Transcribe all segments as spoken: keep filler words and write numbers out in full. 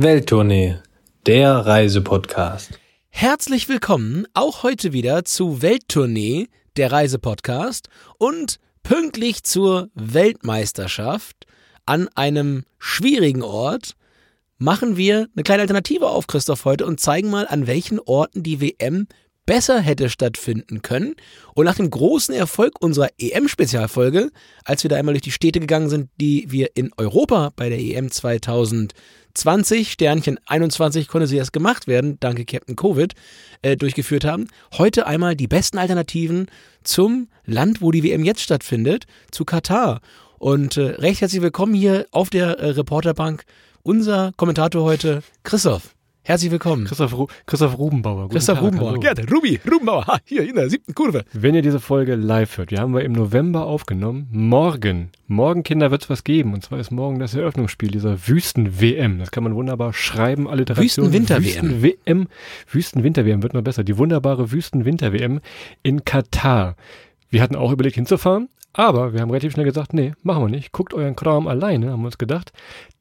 Welttournee, der Reisepodcast. Herzlich willkommen auch heute wieder zu Welttournee, der Reisepodcast, und pünktlich zur Weltmeisterschaft an einem schwierigen Ort machen wir eine kleine Alternative auf, Christoph, heute, und zeigen mal, an welchen Orten die W M besser hätte stattfinden können. Und nach dem großen Erfolg unserer E M-Spezialfolge, als wir da einmal durch die Städte gegangen sind, die wir in Europa bei der E M zwanzig zwanzig, Sternchen einundzwanzig, konnte sie erst gemacht werden, danke Captain Covid, äh, durchgeführt haben. Heute einmal die besten Alternativen zum Land, wo die W M jetzt stattfindet, zu Katar. Und äh, recht herzlich willkommen hier auf der äh, Reporterbank, unser Kommentator heute, Christoph. Herzlich willkommen. Christoph, Ru- Christoph Rubenbauer. Guten Christoph Tag, Rubenbauer. Gerne. Rubi, Rubenbauer. Ha, hier in der siebten Kurve. Wenn ihr diese Folge live hört, die haben wir im November aufgenommen. Morgen, morgen, Kinder, wird es was geben. Und zwar ist morgen das Eröffnungsspiel dieser Wüsten-W M. Das kann man wunderbar schreiben, Alliteration. Wüsten-Winter-W M. Wüsten-W M. Wüsten-Winter-W M wird noch besser. Die wunderbare Wüsten-Winter-W M in Katar. Wir hatten auch überlegt, hinzufahren. Aber wir haben relativ schnell gesagt, nee, machen wir nicht. Guckt euren Kram alleine, haben wir uns gedacht.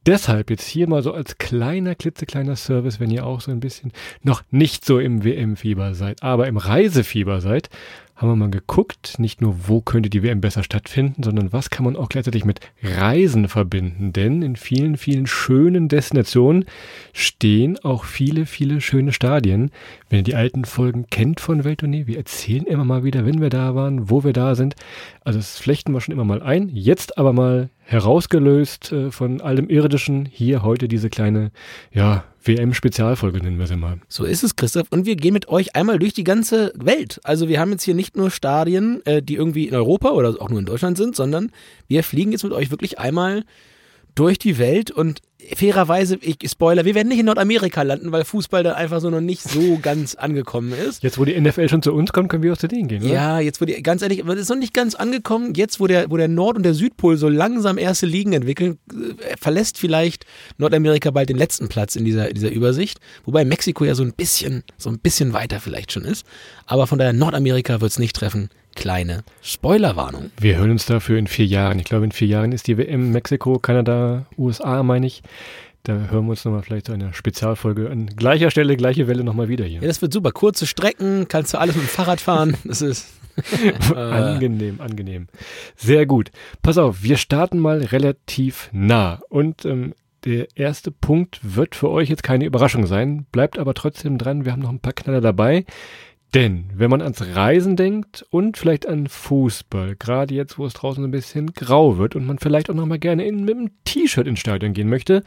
Deshalb jetzt hier mal so als kleiner, klitzekleiner Service, wenn ihr auch so ein bisschen noch nicht so im W M-Fieber seid, aber im Reisefieber seid, haben wir mal geguckt, nicht nur wo könnte die W M besser stattfinden, sondern was kann man auch gleichzeitig mit Reisen verbinden. Denn in vielen, vielen schönen Destinationen stehen auch viele, viele schöne Stadien. Wenn ihr die alten Folgen kennt von Welttournee, wir erzählen immer mal wieder, wenn wir da waren, wo wir da sind. Also das flechten wir schon immer mal ein. Jetzt aber mal herausgelöst von allem Irdischen hier heute diese kleine, ja, W M-Spezialfolge nennen wir sie mal. So ist es, Christoph. Und wir gehen mit euch einmal durch die ganze Welt. Also wir haben jetzt hier nicht nur Stadien, die irgendwie in Europa oder auch nur in Deutschland sind, sondern wir fliegen jetzt mit euch wirklich einmal durch die Welt. Und fairerweise, ich spoiler, wir werden nicht in Nordamerika landen, weil Fußball da einfach so noch nicht so ganz angekommen ist. Jetzt, wo die N F L schon zu uns kommt, können wir auch zu denen gehen, oder? Ja, jetzt, wo die, ganz ehrlich, das ist noch nicht ganz angekommen. Jetzt, wo der, wo der Nord- und der Südpol so langsam erste Ligen entwickeln, verlässt vielleicht Nordamerika bald den letzten Platz in dieser, in dieser Übersicht. Wobei Mexiko ja so ein bisschen, so ein bisschen weiter vielleicht schon ist. Aber von daher, Nordamerika wird es nicht treffen. Kleine Spoilerwarnung. Wir hören uns dafür in vier Jahren. Ich glaube, in vier Jahren ist die W M Mexiko, Kanada, U S A, meine ich. Da hören wir uns nochmal vielleicht zu einer Spezialfolge an gleicher Stelle, gleiche Welle nochmal wieder hier. Ja, das wird super. Kurze Strecken, kannst du alles mit dem Fahrrad fahren. Das ist angenehm, angenehm. Sehr gut. Pass auf, wir starten mal relativ nah. Und ähm, der erste Punkt wird für euch jetzt keine Überraschung sein. Bleibt aber trotzdem dran. Wir haben noch ein paar Knaller dabei. Denn wenn man ans Reisen denkt und vielleicht an Fußball, gerade jetzt, wo es draußen ein bisschen grau wird und man vielleicht auch nochmal gerne in, mit einem T-Shirt ins Stadion gehen möchte,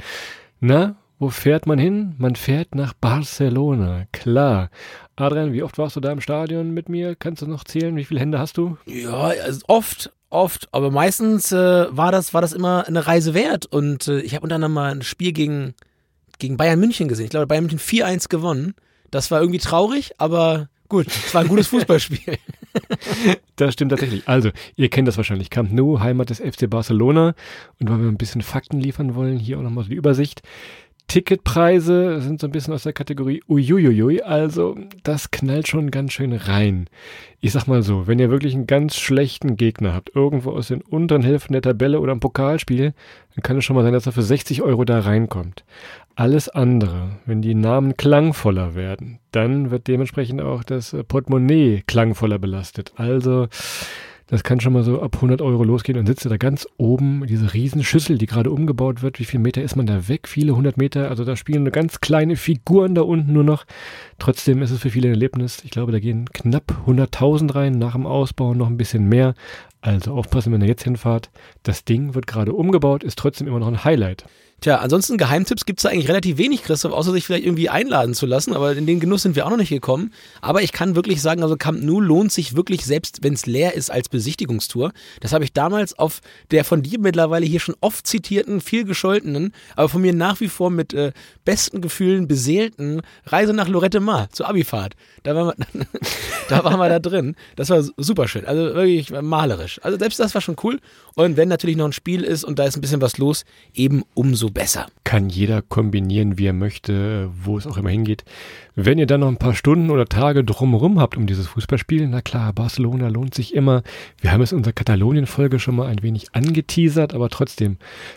na, wo fährt man hin? Man fährt nach Barcelona, klar. Adrian, wie oft warst du da im Stadion mit mir? Kannst du noch zählen, wie viele Hände hast du? Ja, also oft. Oft, aber meistens äh, war das, war das immer eine Reise wert. Und äh, ich habe unter anderem mal ein Spiel gegen, gegen Bayern München gesehen. Ich glaube, Bayern München vier eins gewonnen. Das war irgendwie traurig, aber gut, es war ein gutes Fußballspiel. Das stimmt tatsächlich. Also, ihr kennt das wahrscheinlich. Camp Nou, Heimat des F C Barcelona. Und weil wir ein bisschen Fakten liefern wollen, hier auch nochmal so die Übersicht. Ticketpreise sind so ein bisschen aus der Kategorie uiuiui, also das knallt schon ganz schön rein. Ich sag mal so, wenn ihr wirklich einen ganz schlechten Gegner habt, irgendwo aus den unteren Hälften der Tabelle oder im Pokalspiel, dann kann es schon mal sein, dass er für sechzig Euro da reinkommt. Alles andere, wenn die Namen klangvoller werden, dann wird dementsprechend auch das Portemonnaie klangvoller belastet. Also das kann schon mal so ab hundert Euro losgehen und sitzt da ganz oben, diese riesen Schüssel, die gerade umgebaut wird. Wie viel Meter ist man da weg? Viele hundert Meter. Also da spielen nur ganz kleine Figuren da unten nur noch. Trotzdem ist es für viele ein Erlebnis. Ich glaube, da gehen knapp hunderttausend rein. Nach dem Ausbau noch ein bisschen mehr. Also aufpassen, wenn ihr jetzt hinfahrt. Das Ding wird gerade umgebaut, ist trotzdem immer noch ein Highlight. Tja, ansonsten Geheimtipps gibt es da eigentlich relativ wenig, Christoph, außer sich vielleicht irgendwie einladen zu lassen, aber in den Genuss sind wir auch noch nicht gekommen. Aber ich kann wirklich sagen, also Camp Nou lohnt sich wirklich, selbst wenn es leer ist, als Besichtigungstour. Das habe ich damals auf der von dir mittlerweile hier schon oft zitierten, viel gescholtenen, aber von mir nach wie vor mit äh, besten Gefühlen beseelten Reise nach Lorette Mar zur Abifahrt. Da waren wir da, waren wir da drin. Das war super schön, also wirklich malerisch. Also selbst das war schon cool. Und wenn natürlich noch ein Spiel ist und da ist ein bisschen was los, eben umso besser. Kann jeder kombinieren, wie er möchte, wo es auch immer hingeht. Wenn ihr dann noch ein paar Stunden oder Tage drumherum habt um dieses Fußballspiel, na klar, Barcelona lohnt sich immer. Wir haben es in unserer Katalonien-Folge schon mal ein wenig angeteasert, aber trotzdem,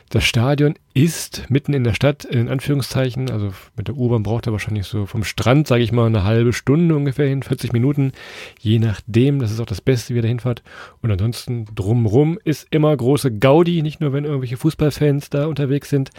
das Stadion ist mitten in der Stadt, in Anführungszeichen, also mit der U-Bahn braucht er wahrscheinlich so vom Strand, sage ich mal, eine halbe Stunde ungefähr hin, vierzig Minuten, je nachdem, das ist auch das Beste, wie ihr da hinfahrt. Und ansonsten drumherum ist immer große Gaudi, nicht nur, wenn irgendwelche Fußballfans da unterwegs sind.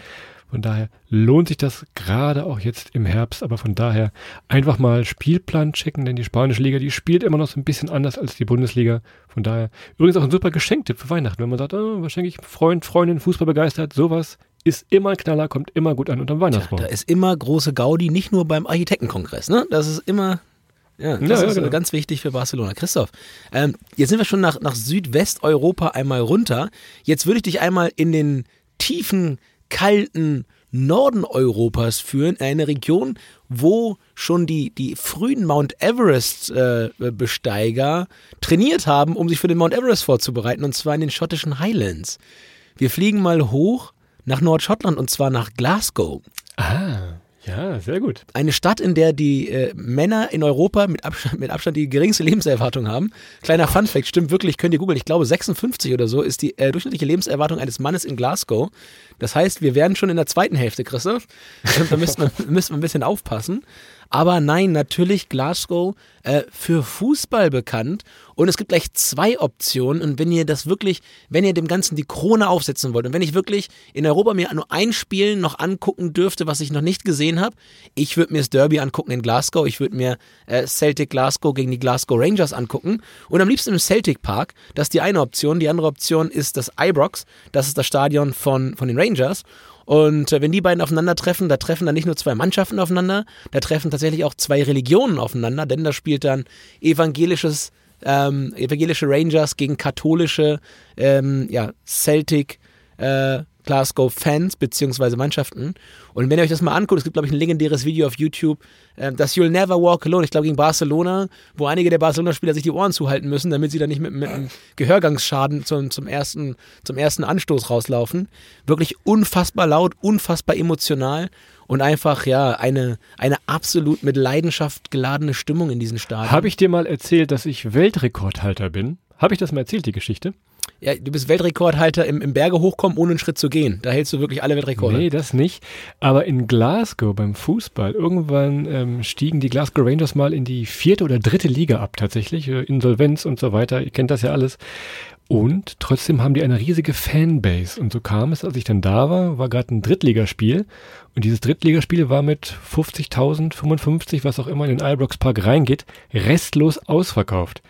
Von daher lohnt sich das gerade auch jetzt im Herbst, aber von daher einfach mal Spielplan checken, denn die spanische Liga, die spielt immer noch so ein bisschen anders als die Bundesliga. Von daher übrigens auch ein super Geschenktipp für Weihnachten, wenn man sagt, oh, was schenke ich Freund, Freundin, Fußball begeistert, sowas. Ist immer ein Knaller, kommt immer gut an unterm Weihnachtsbaum. Ja, da ist immer große Gaudi, nicht nur beim Architektenkongress, ne? Das ist immer, ja, das ja, ist ja, genau. ganz wichtig für Barcelona. Christoph, ähm, jetzt sind wir schon nach, nach Südwesteuropa einmal runter. Jetzt würde ich dich einmal in den tiefen, kalten Norden Europas führen, eine Region, wo schon die, die frühen Mount Everest-Besteiger äh, trainiert haben, um sich für den Mount Everest vorzubereiten, und zwar in den schottischen Highlands. Wir fliegen mal hoch nach Nordschottland, und zwar nach Glasgow. Ah, ja, sehr gut. Eine Stadt, in der die äh, Männer in Europa mit Abstand, mit Abstand die geringste Lebenserwartung haben. Kleiner Funfact, stimmt wirklich, könnt ihr googeln. Ich glaube sechsundfünfzig oder so ist die äh, durchschnittliche Lebenserwartung eines Mannes in Glasgow. Das heißt, wir wären schon in der zweiten Hälfte, Christoph. Da müssen wir, müssen wir ein bisschen aufpassen. Aber nein, natürlich Glasgow äh, für Fußball bekannt, und es gibt gleich zwei Optionen, und wenn ihr das wirklich, wenn ihr dem Ganzen die Krone aufsetzen wollt und wenn ich wirklich in Europa mir nur ein Spiel noch angucken dürfte, was ich noch nicht gesehen habe, ich würde mir das Derby angucken in Glasgow, ich würde mir äh, Celtic Glasgow gegen die Glasgow Rangers angucken und am liebsten im Celtic Park, das ist die eine Option, die andere Option ist das Ibrox, das ist das Stadion von, von den Rangers. Und wenn die beiden aufeinandertreffen, da treffen dann nicht nur zwei Mannschaften aufeinander, da treffen tatsächlich auch zwei Religionen aufeinander, denn da spielt dann evangelisches, ähm, evangelische Rangers gegen katholische ähm, ja, Celtic äh, Glasgow Fans bzw. Mannschaften. Und wenn ihr euch das mal anguckt, es gibt, glaube ich, ein legendäres Video auf YouTube, äh, das You'll Never Walk Alone, ich glaube gegen Barcelona, wo einige der Barcelona-Spieler sich die Ohren zuhalten müssen, damit sie dann nicht mit, mit einem Gehörgangsschaden zum, zum, ersten, zum ersten Anstoß rauslaufen. Wirklich unfassbar laut, unfassbar emotional und einfach, ja, eine, eine absolut mit Leidenschaft geladene Stimmung in diesen Stadien. Habe ich dir mal erzählt, dass ich Weltrekordhalter bin? Habe ich das mal erzählt, die Geschichte? Ja, du bist Weltrekordhalter im, im Berge hochkommen, ohne einen Schritt zu gehen. Da hältst du wirklich alle Weltrekorde. Nee, das nicht. Aber in Glasgow beim Fußball, irgendwann ähm, stiegen die Glasgow Rangers mal in die vierte oder dritte Liga ab tatsächlich. Insolvenz und so weiter, ihr kennt das ja alles. Und trotzdem haben die eine riesige Fanbase. Und so kam es, als ich dann da war, war gerade ein Drittligaspiel. Und dieses Drittligaspiel war mit fünfzigtausend, fünfundfünfzig, was auch immer in den Ibrox Park reingeht, restlos ausverkauft.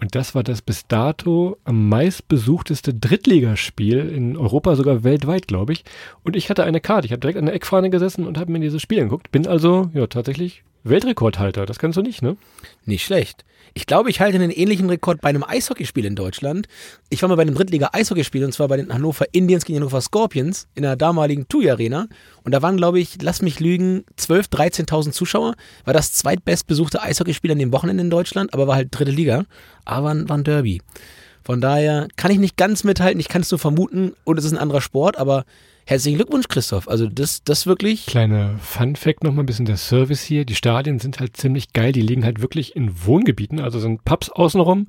Und das war das bis dato am meistbesuchteste Drittligaspiel in Europa, sogar weltweit, glaube ich. Und ich hatte eine Karte. Ich habe direkt an der Eckfahne gesessen und habe mir dieses Spiel angeguckt. Bin also ja tatsächlich Weltrekordhalter. Das kannst du nicht, ne? Nicht schlecht. Ich glaube, ich halte einen ähnlichen Rekord bei einem Eishockeyspiel in Deutschland. Ich war mal bei einem Drittliga-Eishockeyspiel, und zwar bei den Hannover Indians gegen Hannover Scorpions in der damaligen T U I Arena. Und da waren, glaube ich, lass mich lügen, zwölftausend, dreizehntausend Zuschauer. War das zweitbestbesuchte Eishockeyspiel an dem Wochenende in Deutschland, aber war halt dritte Liga. Aber war ein Derby. Von daher kann ich nicht ganz mithalten, ich kann es nur vermuten, und es ist ein anderer Sport, aber herzlichen Glückwunsch, Christoph. Also das, das wirklich... Kleiner Fun-Fact nochmal, ein bisschen der Service hier. Die Stadien sind halt ziemlich geil. Die liegen halt wirklich in Wohngebieten, also sind Pubs außenrum.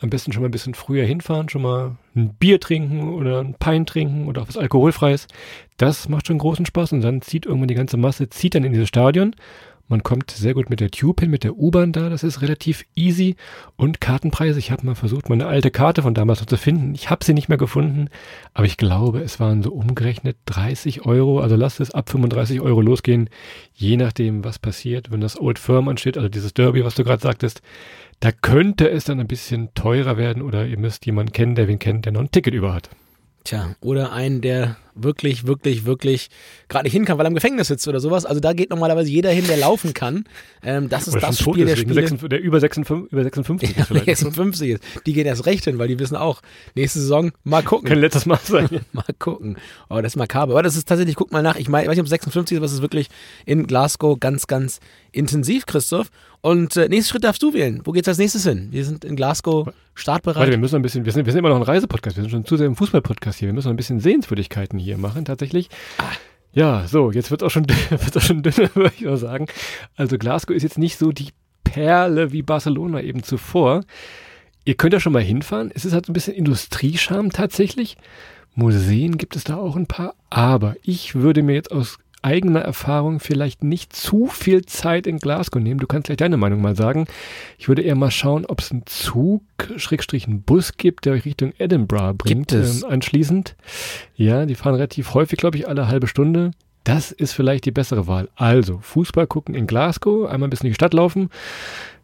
Am besten schon mal ein bisschen früher hinfahren, schon mal ein Bier trinken oder ein Pein trinken oder auch was Alkoholfreies. Das macht schon großen Spaß, und dann zieht irgendwann die ganze Masse, zieht dann in dieses Stadion. Man kommt sehr gut mit der Tube hin, mit der U-Bahn da, das ist relativ easy. Und Kartenpreise, ich habe mal versucht, meine alte Karte von damals noch zu finden. Ich habe sie nicht mehr gefunden, aber ich glaube, es waren so umgerechnet dreißig Euro. Also lasst es ab fünfunddreißig Euro losgehen, je nachdem, was passiert. Wenn das Old Firm ansteht, also dieses Derby, was du gerade sagtest, da könnte es dann ein bisschen teurer werden, oder ihr müsst jemanden kennen, der wen kennt, der noch ein Ticket über hat. Tja, oder einen, der wirklich, wirklich, wirklich gerade nicht hin kann, weil er im Gefängnis sitzt oder sowas. Also da geht normalerweise jeder hin, der laufen kann. Ähm, das ist oder das Spiel der Spiele. sechsundfünfzig, der über sechsundfünfzig, über sechsundfünfzig ja, ist. sechsundfünfzig ist. Die gehen erst recht hin, weil die wissen auch, nächste Saison, mal gucken. Kann letztes Mal sein. Mal gucken. Oh, das ist makaber. Aber das ist tatsächlich, guck mal nach, ich, mein, ich weiß nicht, ob sechsundfünfzig ist, was ist wirklich in Glasgow ganz, ganz intensiv, Christoph. Und äh, nächsten Schritt darfst du wählen. Wo geht's als nächstes hin? Wir sind in Glasgow startbereit. Warte, wir müssen ein bisschen, wir sind, wir sind immer noch ein Reisepodcast, wir sind schon zu sehr im Fußballpodcast hier, wir müssen noch ein bisschen Sehenswürdigkeiten hier machen, tatsächlich. Ah. Ja, so, jetzt wird es auch schon dünner, würde ich mal sagen. Also Glasgow ist jetzt nicht so die Perle wie Barcelona eben zuvor. Ihr könnt ja schon mal hinfahren. Es ist halt ein bisschen Industriescham tatsächlich. Museen gibt es da auch ein paar. Aber ich würde mir jetzt aus eigener Erfahrung vielleicht nicht zu viel Zeit in Glasgow nehmen. Du kannst gleich deine Meinung mal sagen. Ich würde eher mal schauen, ob es einen Zug, Schrägstrich einen Bus gibt, der euch Richtung Edinburgh bringt. Gibt es. Ähm, anschließend. Ja, die fahren relativ häufig, glaube ich, alle halbe Stunde. Das ist vielleicht die bessere Wahl. Also, Fußball gucken in Glasgow, einmal ein bisschen in die Stadt laufen.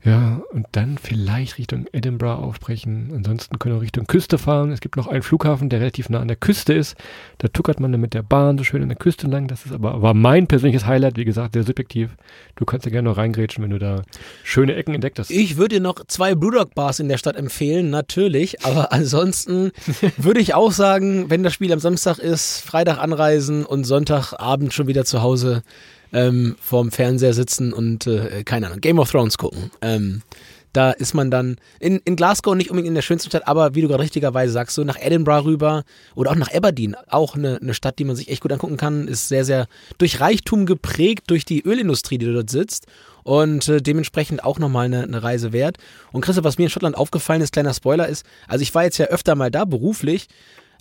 Ja, und dann vielleicht Richtung Edinburgh aufbrechen. Ansonsten können wir Richtung Küste fahren. Es gibt noch einen Flughafen, der relativ nah an der Küste ist. Da tuckert man dann mit der Bahn so schön an der Küste lang. Das ist aber war mein persönliches Highlight, wie gesagt, sehr subjektiv. Du kannst ja gerne noch reingrätschen, wenn du da schöne Ecken entdeckt hast. Ich würde dir noch zwei Blue Dog Bars in der Stadt empfehlen, natürlich. Aber ansonsten würde ich auch sagen, wenn das Spiel am Samstag ist, Freitag anreisen und Sonntagabend schon wieder zu Hause Ähm, vorm Fernseher sitzen und, äh, keine Ahnung, Game of Thrones gucken. Ähm, da ist man dann in, in Glasgow nicht unbedingt in der schönsten Stadt, aber wie du gerade richtigerweise sagst, so nach Edinburgh rüber oder auch nach Aberdeen, auch eine, eine Stadt, die man sich echt gut angucken kann, ist sehr, sehr durch Reichtum geprägt, durch die Ölindustrie, die dort sitzt und äh, dementsprechend auch nochmal eine, eine Reise wert. Und Christoph, was mir in Schottland aufgefallen ist, kleiner Spoiler ist, also ich war jetzt ja öfter mal da, beruflich.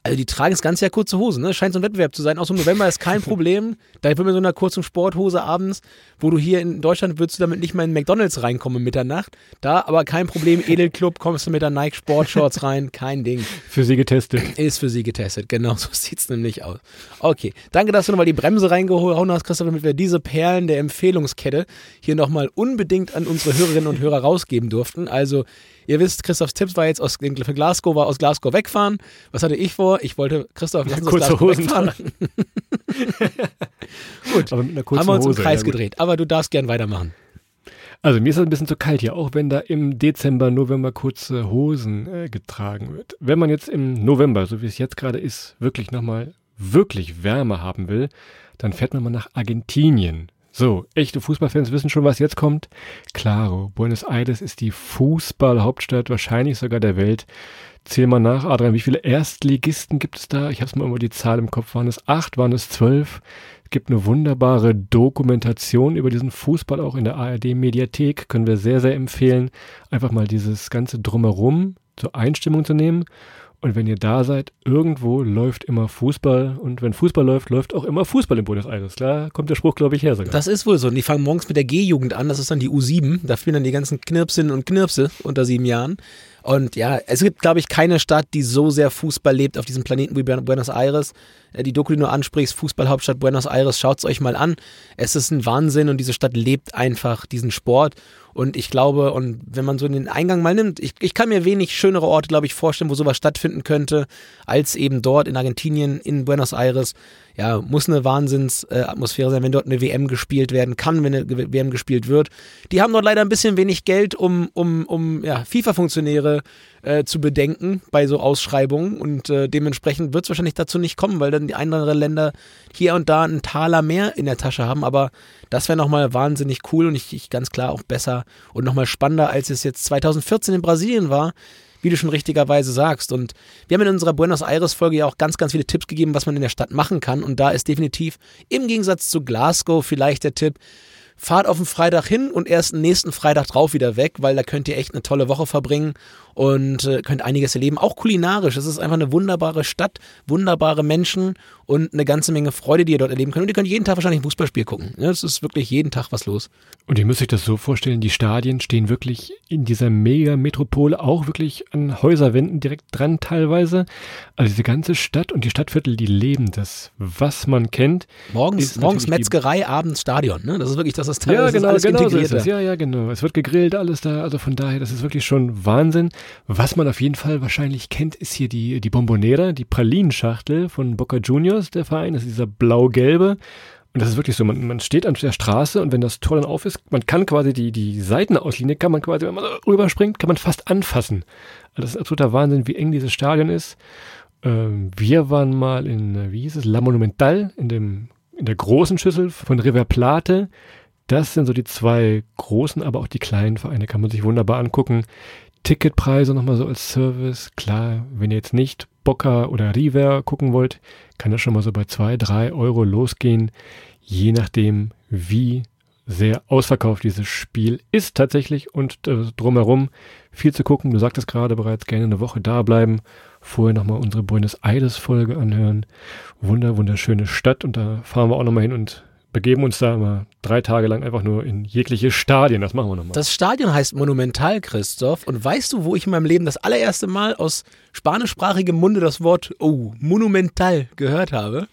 Also die tragen das ganze Jahr kurze Hosen, ne? Scheint so ein Wettbewerb zu sein. Auch so im November ist kein Problem. Da wird man so einer kurzen Sporthose abends, wo du hier in Deutschland würdest du damit nicht mal in McDonalds reinkommen um Mitternacht. Da aber kein Problem, Edelclub, kommst du mit der Nike Sportshorts rein, kein Ding. Für sie getestet. Ist für sie getestet, genau, so sieht's nämlich aus. Okay, danke, dass du nochmal die Bremse reingehauen hast, Christoph, damit wir diese Perlen der Empfehlungskette hier nochmal unbedingt an unsere Hörerinnen und Hörer rausgeben durften. Also, ihr wisst, Christophs Tipps war jetzt aus für Glasgow, war aus Glasgow wegfahren. Was hatte ich vor? Ich wollte Christoph lassen, kurze Glasgow Hosen wegfahren. Gut, aber mit einer kurzen haben wir uns Hose, im Kreis ja, gedreht. Aber du darfst gern weitermachen. Also mir ist das ein bisschen zu kalt hier, auch wenn da im Dezember, November kurze Hosen äh, getragen wird. Wenn man jetzt im November, so wie es jetzt gerade ist, wirklich nochmal wirklich Wärme haben will, dann fährt man mal nach Argentinien. So, echte Fußballfans wissen schon, was jetzt kommt. Claro, Buenos Aires ist die Fußballhauptstadt, wahrscheinlich sogar der Welt. Zähl mal nach, Adrian, wie viele Erstligisten gibt es da? Ich habe es mal über die Zahl im Kopf. Waren es acht, waren es zwölf? Es gibt eine wunderbare Dokumentation über diesen Fußball, auch in der A R D-Mediathek. Können wir sehr, sehr empfehlen, einfach mal dieses ganze Drumherum zur Einstimmung zu nehmen. Und wenn ihr da seid, irgendwo läuft immer Fußball. Und wenn Fußball läuft, läuft auch immer Fußball im Buenos Aires. Klar, kommt der Spruch, glaube ich, her sogar. Das ist wohl so. Und die fangen morgens mit der G-Jugend an. Das ist dann die U sieben. Da spielen dann die ganzen Knirpsinnen und Knirpse unter sieben Jahren. Und ja, es gibt, glaube ich, keine Stadt, die so sehr Fußball lebt auf diesem Planeten wie Buenos Aires. Die Doku, die du ansprichst, Fußballhauptstadt Buenos Aires, schaut es euch mal an. Es ist ein Wahnsinn und diese Stadt lebt einfach diesen Sport. Und ich glaube, und wenn man so den Eingang mal nimmt, ich, ich kann mir wenig schönere Orte, glaube ich, vorstellen, wo sowas stattfinden könnte, als eben dort in Argentinien, in Buenos Aires. Ja, muss eine Wahnsinnsatmosphäre sein, wenn dort eine W M gespielt werden kann, wenn eine W M gespielt wird. Die haben dort leider ein bisschen wenig Geld, um, um, um ja, FIFA-Funktionäre äh, zu bedenken bei so Ausschreibungen und äh, dementsprechend wird es wahrscheinlich dazu nicht kommen, weil dann die anderen Länder hier und da einen Taler mehr in der Tasche haben, aber das wäre nochmal wahnsinnig cool und ich, ich ganz klar auch besser und nochmal spannender, als es jetzt zwanzig vierzehn in Brasilien war, wie du schon richtigerweise sagst. Und wir haben in unserer Buenos Aires-Folge ja auch ganz, ganz viele Tipps gegeben, was man in der Stadt machen kann. Und da ist definitiv im Gegensatz zu Glasgow vielleicht der Tipp, fahrt auf den Freitag hin und erst nächsten Freitag drauf wieder weg, weil da könnt ihr echt eine tolle Woche verbringen und könnt einiges erleben, auch kulinarisch. Es ist einfach eine wunderbare Stadt, wunderbare Menschen und eine ganze Menge Freude, die ihr dort erleben könnt. Und ihr könnt jeden Tag wahrscheinlich ein Fußballspiel gucken. Es ist wirklich jeden Tag was los. Und ihr müsst euch das so vorstellen, die Stadien stehen wirklich in dieser Mega-Metropole, auch wirklich an Häuserwänden direkt dran teilweise. Also diese ganze Stadt und die Stadtviertel, die leben das, was man kennt. Morgens, morgens Metzgerei, abends Stadion. Ne? Das ist wirklich das, was teilweise ja, genau, alles genau integriert so ist. Ja, ja, genau. Es wird gegrillt, alles da. Also von daher, das ist wirklich schon Wahnsinn. Was man auf jeden Fall wahrscheinlich kennt, ist hier die, die Bombonera, die Pralinschachtel von Boca Juniors, der Verein. Das ist dieser blau-gelbe. Und das ist wirklich so, man, man steht an der Straße und wenn das Tor dann auf ist, man kann quasi die, die Seitenauslinie, kann man quasi, wenn man rüberspringt, kann man fast anfassen. Also das ist absoluter Wahnsinn, wie eng dieses Stadion ist. Ähm, wir waren mal in, wie hieß es, La Monumental, in, dem, in der großen Schüssel von River Plate. Das sind so die zwei großen, aber auch die kleinen Vereine, kann man sich wunderbar angucken. Ticketpreise nochmal so als Service. Klar, wenn ihr jetzt nicht Boca oder River gucken wollt, kann das schon mal so bei zwei, drei Euro losgehen, je nachdem, wie sehr ausverkauft dieses Spiel ist tatsächlich und äh, drumherum viel zu gucken. Du sagtest gerade bereits, gerne eine Woche da bleiben, vorher nochmal unsere Buenos Aires-Folge anhören. Wunder, wunderschöne Stadt, und da fahren wir auch nochmal hin und begeben uns da immer drei Tage lang einfach nur in jegliche Stadien. Das machen wir nochmal. Das Stadion heißt Monumental, Christoph. Und weißt du, wo ich in meinem Leben das allererste Mal aus spanischsprachigem Munde das Wort oh, Monumental gehört habe?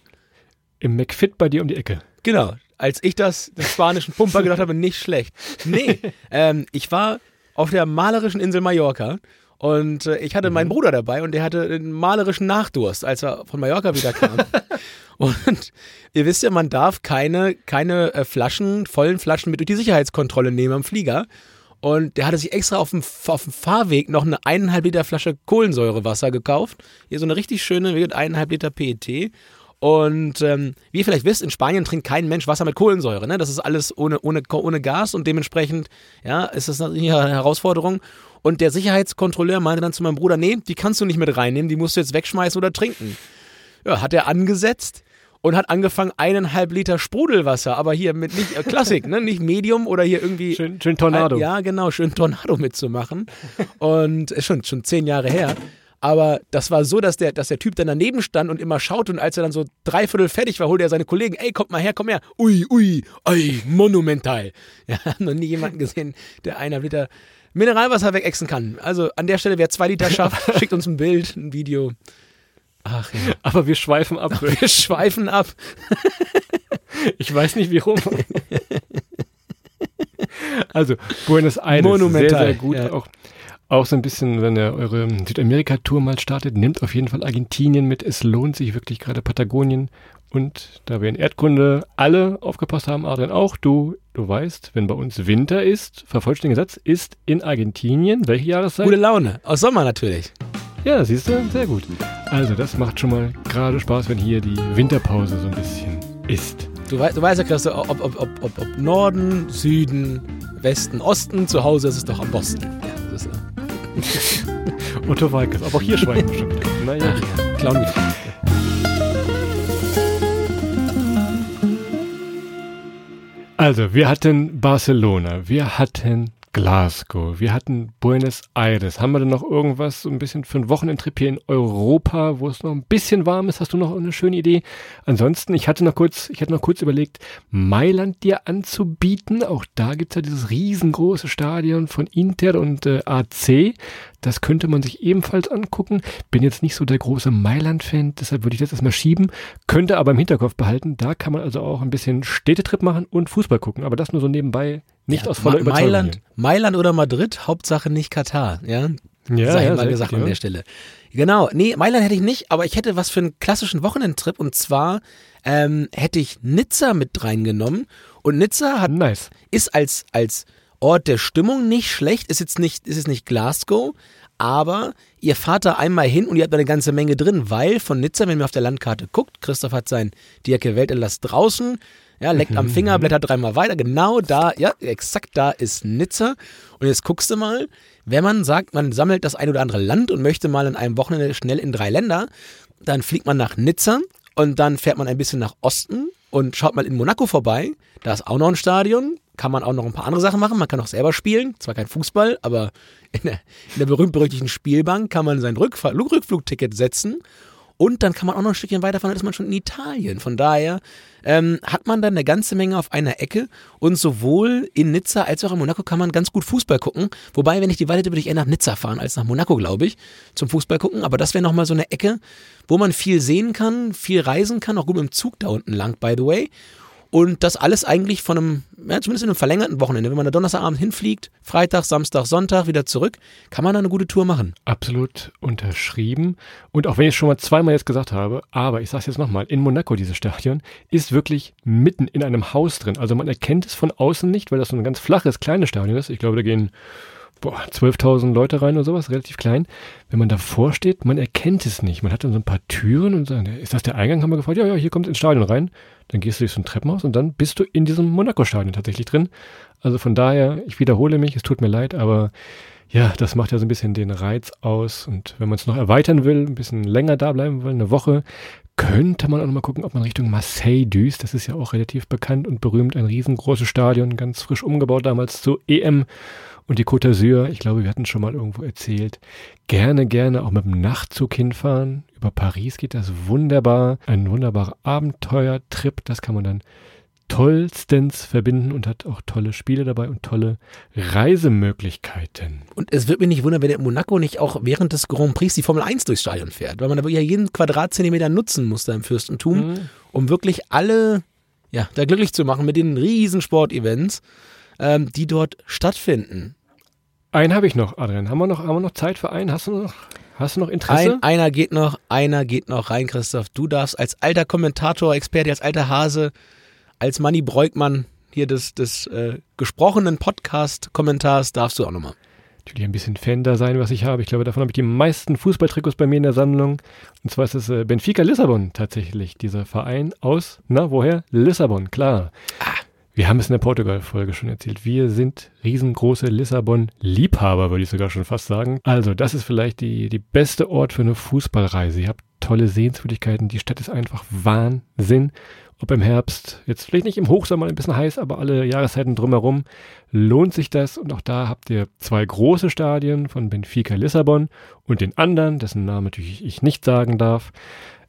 Im McFit bei dir um die Ecke. Genau. Als ich das den spanischen Pumper gedacht habe, nicht schlecht. Nee, ähm, ich war auf der malerischen Insel Mallorca und äh, ich hatte mhm. meinen Bruder dabei, und der hatte einen malerischen Nachdurst, als er von Mallorca wieder kam. Und ihr wisst ja, man darf keine, keine äh, Flaschen, vollen Flaschen mit durch die Sicherheitskontrolle nehmen am Flieger. Und der hatte sich extra auf dem, auf dem Fahrweg noch eine eineinhalb Liter Flasche Kohlensäurewasser gekauft. Hier so eine richtig schöne, mit eineinhalb Liter P E T. Und ähm, wie ihr vielleicht wisst, in Spanien trinkt kein Mensch Wasser mit Kohlensäure. Ne? Das ist alles ohne, ohne, ohne Gas, und dementsprechend ja, ist das eine Herausforderung. Und der Sicherheitskontrolleur meinte dann zu meinem Bruder, nee, die kannst du nicht mit reinnehmen, die musst du jetzt wegschmeißen oder trinken. Ja, hat er angesetzt und hat angefangen, eineinhalb Liter Sprudelwasser, aber hier mit nicht äh, Klassik, ne? Nicht Medium oder hier irgendwie... Schön, schön Tornado. Ein, ja, genau, schön Tornado mitzumachen. Und ist schon, schon zehn Jahre her. Aber das war so, dass der, dass der Typ dann daneben stand und immer schaute, und als er dann so dreiviertel fertig war, holte er seine Kollegen, ey, kommt mal her, komm her, ui, ui, ui, monumental. Ja, noch nie jemanden gesehen, der eineinhalb Liter Mineralwasser wegexen kann. Also an der Stelle, wer zwei Liter schafft, schickt uns ein Bild, ein Video. Ach ja. Aber wir schweifen ab. Ach, wir schweifen ab. Ich weiß nicht, wie rum. Also, Buenos Aires, monumental. Sehr, sehr gut, ja. auch. Auch so ein bisschen, wenn ihr eure Südamerika-Tour mal startet, nehmt auf jeden Fall Argentinien mit. Es lohnt sich wirklich, gerade Patagonien. Und da wir in Erdkunde alle aufgepasst haben, Adrian auch, du du weißt, wenn bei uns Winter ist, verfolgt den Gesetz, ist in Argentinien welche Jahreszeit? Gute Laune, aus Sommer natürlich. Ja, siehst du, sehr gut. Also das macht schon mal gerade Spaß, wenn hier die Winterpause so ein bisschen ist. Du, wei- du weißt ja, Christoph, ob, ob, ob, ob, ob Norden, Süden, Westen, Osten, zu Hause ist es doch am Osten. Ja, das ist ja. Otto Walkes, aber auch hier schweigen wir schon wieder. Naja, ja. Clown wieder. Also, wir hatten Barcelona, wir hatten Glasgow, wir hatten Buenos Aires. Haben wir denn noch irgendwas, so ein bisschen für einen Wochenendtrip hier in Europa, wo es noch ein bisschen warm ist? Hast du noch eine schöne Idee? Ansonsten, ich hatte noch kurz, ich hatte noch kurz überlegt, Mailand dir anzubieten. Auch da gibt's ja dieses riesengroße Stadion von Inter und äh, A C. Das könnte man sich ebenfalls angucken. Bin jetzt nicht so der große Mailand-Fan, deshalb würde ich das erstmal schieben. Könnte aber im Hinterkopf behalten. Da kann man also auch ein bisschen Städtetrip machen und Fußball gucken. Aber das nur so nebenbei, nicht ja, aus voller Ma- Überzeugung. Mailand, Mailand oder Madrid, Hauptsache nicht Katar. Ja, ja, sei ja, mal gesagt an der Stelle. Genau, nee, Mailand hätte ich nicht, aber ich hätte was für einen klassischen Wochenendtrip. Und zwar ähm, hätte ich Nizza mit reingenommen. Und Nizza hat, nice. ist als... als Ort der Stimmung nicht schlecht, ist jetzt nicht, ist jetzt nicht Glasgow, aber ihr fahrt da einmal hin und ihr habt da eine ganze Menge drin, weil von Nizza, wenn man auf der Landkarte guckt, Christoph hat sein Diake-Welterlass draußen, ja, leckt mhm. am Finger, blättert dreimal weiter, genau da, ja, exakt da ist Nizza. Und jetzt guckst du mal, wenn man sagt, man sammelt das ein oder andere Land und möchte mal in einem Wochenende schnell in drei Länder, dann fliegt man nach Nizza und dann fährt man ein bisschen nach Osten und schaut mal in Monaco vorbei, da ist auch noch ein Stadion. Kann man auch noch ein paar andere Sachen machen. Man kann auch selber spielen. Zwar kein Fußball, aber in der, in der berühmt-berüchtigten Spielbank kann man sein Rückfahr- Rückflugticket setzen. Und dann kann man auch noch ein Stückchen weiterfahren, dann ist man schon in Italien. Von daher ähm, hat man dann eine ganze Menge auf einer Ecke. Und sowohl in Nizza als auch in Monaco kann man ganz gut Fußball gucken. Wobei, wenn ich die Wahl hätte, würde ich eher nach Nizza fahren als nach Monaco, glaube ich, zum Fußball gucken. Aber das wäre nochmal so eine Ecke, wo man viel sehen kann, viel reisen kann, auch gut mit dem Zug da unten lang, by the way. Und das alles eigentlich von einem, ja, zumindest in einem verlängerten Wochenende. Wenn man da Donnerstagabend hinfliegt, Freitag, Samstag, Sonntag wieder zurück, kann man da eine gute Tour machen. Absolut unterschrieben. Und auch wenn ich es schon mal zweimal jetzt gesagt habe, aber ich sage es jetzt nochmal, in Monaco, dieses Stadion, ist wirklich mitten in einem Haus drin. Also man erkennt es von außen nicht, weil das so ein ganz flaches, kleines Stadion ist. Ich glaube, da gehen boah, zwölftausend Leute rein oder sowas, relativ klein. Wenn man davor steht, man erkennt es nicht. Man hat dann so ein paar Türen und sagt, ist das der Eingang? Haben wir gefragt, ja, ja, hier kommt es ins Stadion rein. Dann gehst du durch so ein Treppenhaus und dann bist du in diesem Monaco-Stadion tatsächlich drin. Also von daher, ich wiederhole mich, es tut mir leid, aber Ja, das macht ja so ein bisschen den Reiz aus. Und wenn man es noch erweitern will, ein bisschen länger da bleiben will, eine Woche, könnte man auch noch mal gucken, ob man Richtung Marseille düst. Das ist ja auch relativ bekannt und berühmt. Ein riesengroßes Stadion, ganz frisch umgebaut damals zur E M. Und die Côte d'Azur, ich glaube, wir hatten schon mal irgendwo erzählt, gerne, gerne auch mit dem Nachtzug hinfahren. Über Paris geht das wunderbar. Ein wunderbarer Abenteuertrip, das kann man dann tollstens verbinden und hat auch tolle Spiele dabei und tolle Reisemöglichkeiten. Und es würde mich nicht wundern, wenn der Monaco nicht auch während des Grand Prix die Formel eins durchs Stadion fährt, weil man da ja jeden Quadratzentimeter nutzen muss da im Fürstentum, mhm. um wirklich alle ja, da glücklich zu machen mit den riesen Sportevents, ähm, die dort stattfinden. Einen habe ich noch, Adrian. Haben wir noch, haben wir noch Zeit für einen? Hast du noch? Hast du noch Interesse? Ein, einer geht noch, einer geht noch rein, Christoph. Du darfst als alter Kommentator, Experte, als alter Hase, als Manni Breukmann hier des, des äh, gesprochenen Podcast-Kommentars darfst du auch nochmal. Natürlich ein bisschen Fan da sein, was ich habe. Ich glaube, davon habe ich die meisten Fußballtrikots bei mir in der Sammlung. Und zwar ist es äh, Benfica Lissabon tatsächlich, dieser Verein aus, na woher? Lissabon, klar. Ah. Wir haben es in der Portugal-Folge schon erzählt. Wir sind riesengroße Lissabon-Liebhaber, würde ich sogar schon fast sagen. Also das ist vielleicht die, die beste Ort für eine Fußballreise. Ihr habt tolle Sehenswürdigkeiten. Die Stadt ist einfach Wahnsinn. Ob im Herbst, jetzt vielleicht nicht im Hochsommer, ein bisschen heiß, aber alle Jahreszeiten drumherum lohnt sich das. Und auch da habt ihr zwei große Stadien von Benfica Lissabon und den anderen, dessen Namen natürlich ich nicht sagen darf.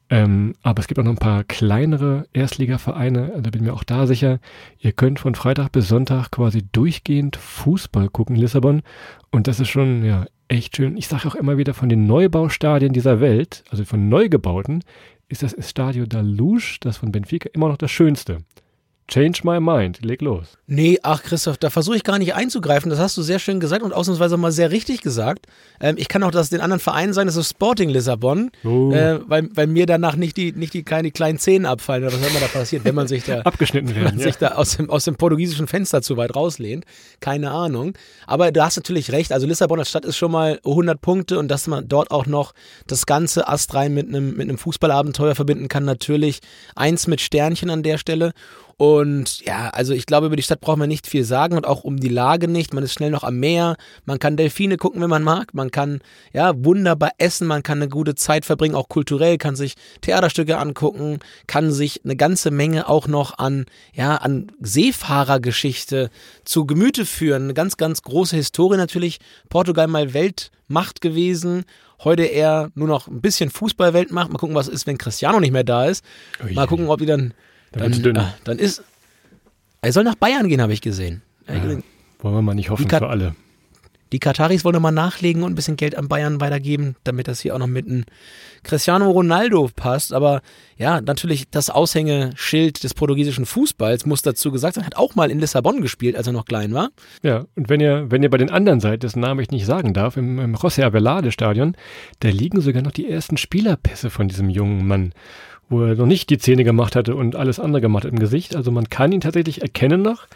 Ähm, aber es gibt auch noch ein paar kleinere Erstligavereine, da also bin ich mir auch da sicher. Ihr könnt von Freitag bis Sonntag quasi durchgehend Fußball gucken in Lissabon. Und das ist schon, ja, echt schön. Ich sage auch immer wieder, von den Neubaustadien dieser Welt, also von Neugebauten, ist das Estádio da Luz, das von Benfica, immer noch das Schönste. Change my mind, leg los. Nee, ach Christoph, da versuche ich gar nicht einzugreifen, das hast du sehr schön gesagt und ausnahmsweise mal sehr richtig gesagt. Ähm, ich kann auch das den anderen Vereinen sein, das ist Sporting Lissabon, oh. äh, weil, weil mir danach nicht die, nicht die kleinen, kleinen Zähne abfallen, oder was immer da passiert, wenn man sich da, abgeschnitten werden, wenn man ja. sich da aus dem, aus dem portugiesischen Fenster zu weit rauslehnt, keine Ahnung. Aber du hast natürlich recht, also Lissabon als Stadt ist schon mal hundert Punkte und dass man dort auch noch das ganze astrein mit einem, mit einem Fußballabenteuer verbinden kann, natürlich eins mit Sternchen an der Stelle. Und ja, also ich glaube, über die Stadt braucht man nicht viel sagen und auch um die Lage nicht. Man ist schnell noch am Meer, man kann Delfine gucken, wenn man mag, man kann ja wunderbar essen, man kann eine gute Zeit verbringen, auch kulturell, kann sich Theaterstücke angucken, kann sich eine ganze Menge auch noch an, ja, an Seefahrergeschichte zu Gemüte führen. Eine ganz, ganz große Historie natürlich. Portugal mal Weltmacht gewesen. Heute eher nur noch ein bisschen Fußballweltmacht. Mal gucken, was ist, wenn Cristiano nicht mehr da ist. Mal gucken, ob die dann... Dann, ah, dann ist, er soll nach Bayern gehen, habe ich gesehen. Ja, wollen wir mal nicht hoffen Kat- für alle. Die Kataris wollen nochmal nachlegen und ein bisschen Geld an Bayern weitergeben, damit das hier auch noch mit einem Cristiano Ronaldo passt. Aber ja, natürlich das Aushängeschild des portugiesischen Fußballs muss dazu gesagt sein. Hat auch mal in Lissabon gespielt, als er noch klein war. Ja, und wenn ihr, wenn ihr bei den anderen seid, dessen Namen ich nicht sagen darf, im, im José Alvalade Stadion, da liegen sogar noch die ersten Spielerpässe von diesem jungen Mann, wo er noch nicht die Zähne gemacht hatte und alles andere gemacht hat im Gesicht. Also man kann ihn tatsächlich erkennen noch.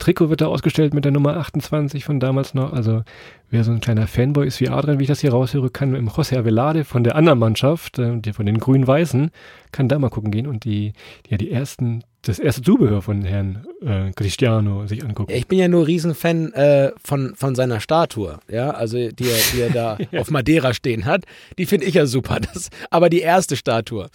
Trikot wird da ausgestellt mit der Nummer achtundzwanzig von damals noch. Also wer so ein kleiner Fanboy ist wie Adrian, wie ich das hier raushöre, kann im José Alvalade von der anderen Mannschaft, äh, von den Grün-Weißen, kann da mal gucken gehen und die, ja, die ersten, das erste Zubehör von Herrn äh, Cristiano sich angucken. Ich bin ja nur Riesenfan äh, von, von seiner Statue, ja, also die, die er da ja. auf Madeira stehen hat. Die finde ich ja super. Das, aber die erste Statue.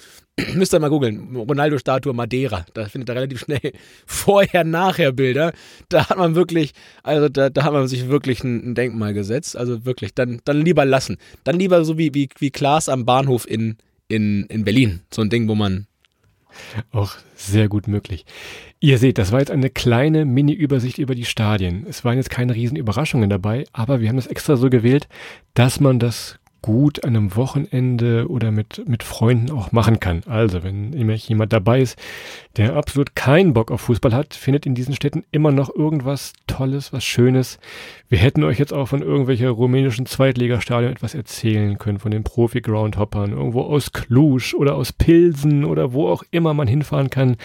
Müsst ihr mal googeln, Ronaldo-Statue Madeira, da findet ihr relativ schnell Vorher-Nachher-Bilder, da hat man wirklich, also da, da hat man sich wirklich ein, ein Denkmal gesetzt, also wirklich, dann, dann lieber lassen, dann lieber so wie, wie, wie Klaas am Bahnhof in, in, in Berlin, so ein Ding, wo man... Auch sehr gut möglich. Ihr seht, das war jetzt eine kleine Mini-Übersicht über die Stadien, es waren jetzt keine riesen Überraschungen dabei, aber wir haben das extra so gewählt, dass man das gut an einem Wochenende oder mit, mit Freunden auch machen kann. Also, wenn immer jemand dabei ist, der absolut keinen Bock auf Fußball hat, findet in diesen Städten immer noch irgendwas Tolles, was Schönes. Wir hätten euch jetzt auch von irgendwelchen rumänischen Zweitligastadien etwas erzählen können, von den Profi-Groundhoppern, irgendwo aus Cluj oder aus Pilsen oder wo auch immer man hinfahren kann.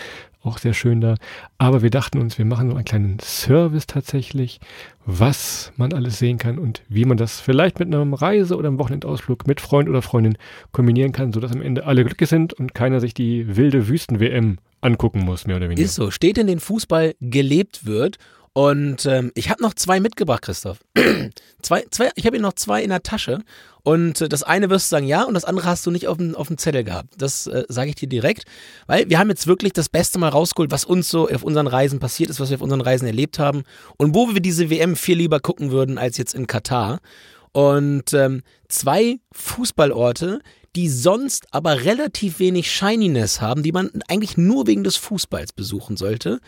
Auch sehr schön da. Aber wir dachten uns, wir machen so einen kleinen Service tatsächlich, was man alles sehen kann und wie man das vielleicht mit einer Reise oder einem Wochenendausflug mit Freund oder Freundin kombinieren kann, sodass am Ende alle glücklich sind und keiner sich die wilde Wüsten-W M angucken muss, mehr oder weniger. Ist so. Steht in den Fußball gelebt wird. Und ähm, ich habe noch zwei mitgebracht, Christoph. zwei, zwei, ich habe hier noch zwei in der Tasche. Und äh, das eine wirst du sagen, ja, und das andere hast du nicht auf dem, auf dem Zettel gehabt. Das äh, sage ich dir direkt, weil wir haben jetzt wirklich das Beste mal rausgeholt, was uns so auf unseren Reisen passiert ist, was wir auf unseren Reisen erlebt haben. Und wo wir diese W M viel lieber gucken würden, als jetzt in Katar. Und ähm, zwei Fußballorte, die sonst aber relativ wenig Shininess haben, die man eigentlich nur wegen des Fußballs besuchen sollte,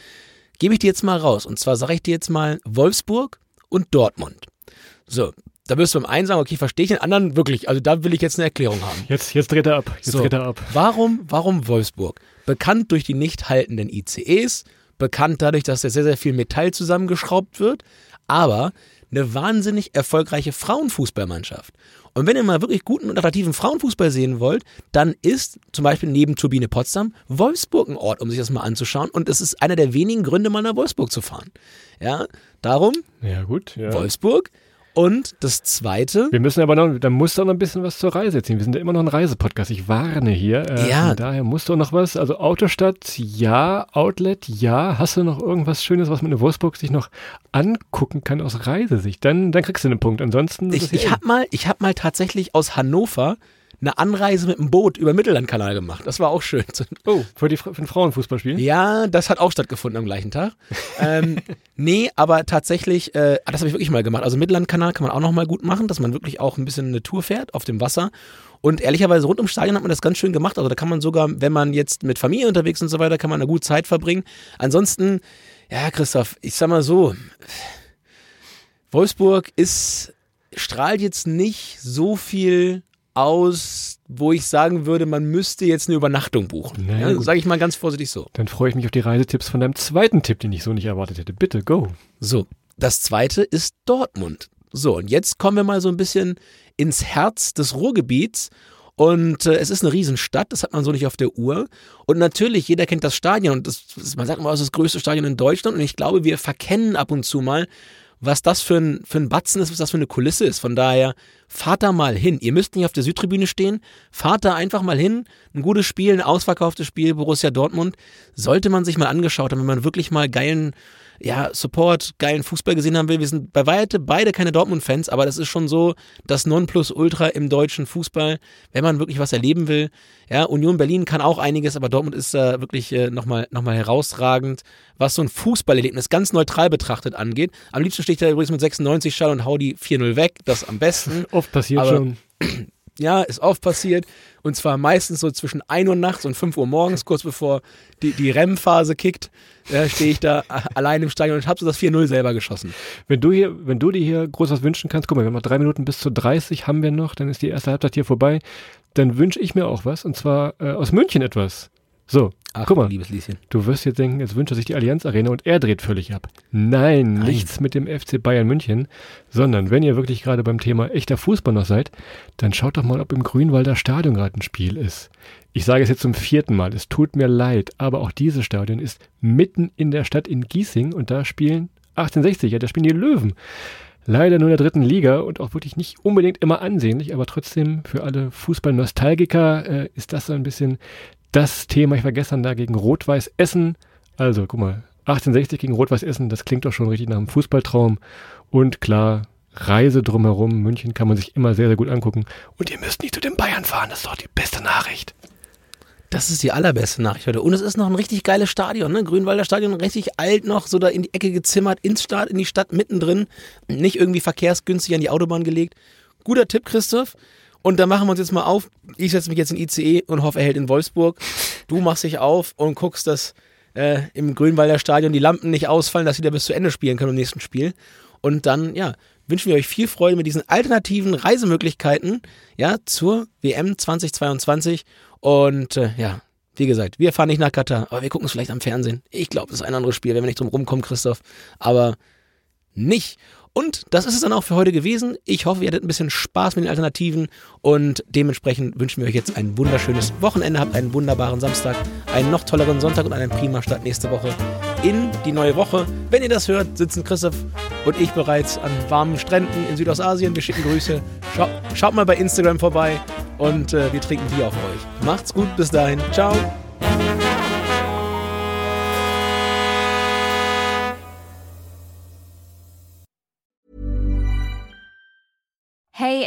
gebe ich dir jetzt mal raus. Und zwar sage ich dir jetzt mal Wolfsburg und Dortmund. So, da wirst du beim einen sagen, okay, verstehe ich, den anderen wirklich, also da will ich jetzt eine Erklärung haben. Jetzt, jetzt dreht er ab, jetzt so, dreht er ab. Warum, warum Wolfsburg? Bekannt durch die nicht haltenden I C Es, bekannt dadurch, dass da sehr, sehr viel Metall zusammengeschraubt wird, aber eine wahnsinnig erfolgreiche Frauenfußballmannschaft. Und wenn ihr mal wirklich guten und attraktiven Frauenfußball sehen wollt, dann ist zum Beispiel neben Turbine Potsdam Wolfsburg ein Ort, um sich das mal anzuschauen. Und es ist einer der wenigen Gründe, mal nach Wolfsburg zu fahren. Ja, darum ja, gut, ja. Wolfsburg. Und das Zweite... Wir müssen aber noch, da musst du auch noch ein bisschen was zur Reise ziehen. Wir sind ja immer noch ein Reisepodcast. Ich warne hier. Äh, ja. Von daher musst du auch noch was. Also Autostadt, ja. Outlet, ja. Hast du noch irgendwas Schönes, was man in Wolfsburg sich noch angucken kann aus Reisesicht? Dann, dann kriegst du einen Punkt. Ansonsten... Ich, ich habe mal, hab mal tatsächlich aus Hannover eine Anreise mit dem Boot über den Mittellandkanal gemacht. Das war auch schön. Oh, für, die, für ein Frauenfußballspiel? Ja, das hat auch stattgefunden am gleichen Tag. ähm, nee, aber tatsächlich, äh, das habe ich wirklich mal gemacht. Also Mittellandkanal kann man auch nochmal gut machen, dass man wirklich auch ein bisschen eine Tour fährt auf dem Wasser. Und ehrlicherweise rund ums Stadion hat man das ganz schön gemacht. Also da kann man sogar, wenn man jetzt mit Familie unterwegs ist und so weiter, kann man eine gute Zeit verbringen. Ansonsten, ja Christoph, ich sag mal so, Wolfsburg ist, strahlt jetzt nicht so viel... aus, wo ich sagen würde, man müsste jetzt eine Übernachtung buchen. Ja, sage ich mal ganz vorsichtig so. Dann freue ich mich auf die Reisetipps von deinem zweiten Tipp, den ich so nicht erwartet hätte. Bitte, go. So, das zweite ist Dortmund. So, und jetzt kommen wir mal so ein bisschen ins Herz des Ruhrgebiets. Und äh, es ist eine Riesenstadt, das hat man so nicht auf der Uhr. Und natürlich, jeder kennt das Stadion. Und das, das, man sagt immer, es ist das größte Stadion in Deutschland. Und ich glaube, wir verkennen ab und zu mal, was das für ein, für ein Batzen ist, was das für eine Kulisse ist. Von daher, fahrt da mal hin. Ihr müsst nicht auf der Südtribüne stehen. Fahrt da einfach mal hin. Ein gutes Spiel, ein ausverkauftes Spiel, Borussia Dortmund. Sollte man sich mal angeschaut haben, wenn man wirklich mal geilen ja, Support, geilen Fußball gesehen haben will. Wir sind bei Weite beide keine Dortmund-Fans, aber das ist schon so das Nonplusultra im deutschen Fußball, wenn man wirklich was erleben will. Ja, Union Berlin kann auch einiges, aber Dortmund ist da wirklich äh, nochmal nochmal herausragend, was so ein Fußballerlebnis ganz neutral betrachtet angeht. Am liebsten steht ich da übrigens mit sechsundneunzig Schall und hau die vier null weg, das am besten. Oft passiert aber, schon. Ja, ist oft passiert und zwar meistens so zwischen ein Uhr nachts und fünf Uhr morgens, kurz bevor die, die R E M-Phase kickt, äh, stehe ich da allein im Stadion und habe so das vier null selber geschossen. Wenn du hier, wenn du dir hier groß was wünschen kannst, guck mal, wir haben noch drei Minuten bis zu dreißig haben wir noch, dann ist die erste Halbzeit hier vorbei, dann wünsche ich mir auch was und zwar äh, aus München etwas. So, ach, guck mal, liebes Lieschen. Du wirst jetzt denken, jetzt wünscht er sich die Allianz Arena und er dreht völlig ab. Nein, Nein, nichts mit dem F C Bayern München, sondern wenn ihr wirklich gerade beim Thema echter Fußball noch seid, dann schaut doch mal, ob im Grünwalder Stadion gerade ein Spiel ist. Ich sage es jetzt zum vierten Mal, es tut mir leid, aber auch dieses Stadion ist mitten in der Stadt in Giesing und da spielen achtzehnhundertsechzig, ja, da spielen die Löwen. Leider nur in der dritten Liga und auch wirklich nicht unbedingt immer ansehnlich, aber trotzdem für alle Fußball-Nostalgiker äh, ist das so ein bisschen... Das Thema, ich war gestern da gegen Rot-Weiß Essen, also guck mal, achtzehnhundertsechzig gegen Rot-Weiß Essen, das klingt doch schon richtig nach einem Fußballtraum und klar, Reise drumherum, München kann man sich immer sehr, sehr gut angucken und ihr müsst nicht zu den Bayern fahren, das ist doch die beste Nachricht. Das ist die allerbeste Nachricht heute. Und es ist noch ein richtig geiles Stadion, ne? Grünwalder Stadion, richtig alt noch, so da in die Ecke gezimmert, ins Stadt, in die Stadt mittendrin, nicht irgendwie verkehrsgünstig an die Autobahn gelegt. Guter Tipp, Christoph. Und dann machen wir uns jetzt mal auf. Ich setze mich jetzt in I C E und hoffe, er hält in Wolfsburg. Du machst dich auf und guckst, dass äh, im Grünwalder Stadion die Lampen nicht ausfallen, dass sie da bis zu Ende spielen können im nächsten Spiel. Und dann, ja, wünschen wir euch viel Freude mit diesen alternativen Reisemöglichkeiten, ja, zur W M zwanzig zweiundzwanzig. Und äh, ja, wie gesagt, wir fahren nicht nach Katar, aber wir gucken es vielleicht am Fernsehen. Ich glaube, es ist ein anderes Spiel, wenn wir nicht drum rumkommen, Christoph. Aber nicht. Und das ist es dann auch für heute gewesen. Ich hoffe, ihr hattet ein bisschen Spaß mit den Alternativen und dementsprechend wünschen wir euch jetzt ein wunderschönes Wochenende. Habt einen wunderbaren Samstag, einen noch tolleren Sonntag und einen prima Start nächste Woche in die neue Woche. Wenn ihr das hört, sitzen Christoph und ich bereits an warmen Stränden in Südostasien. Wir schicken Grüße. Schau, schaut mal bei Instagram vorbei und äh, wir trinken Bier auf euch. Macht's gut, bis dahin. Ciao. Hey,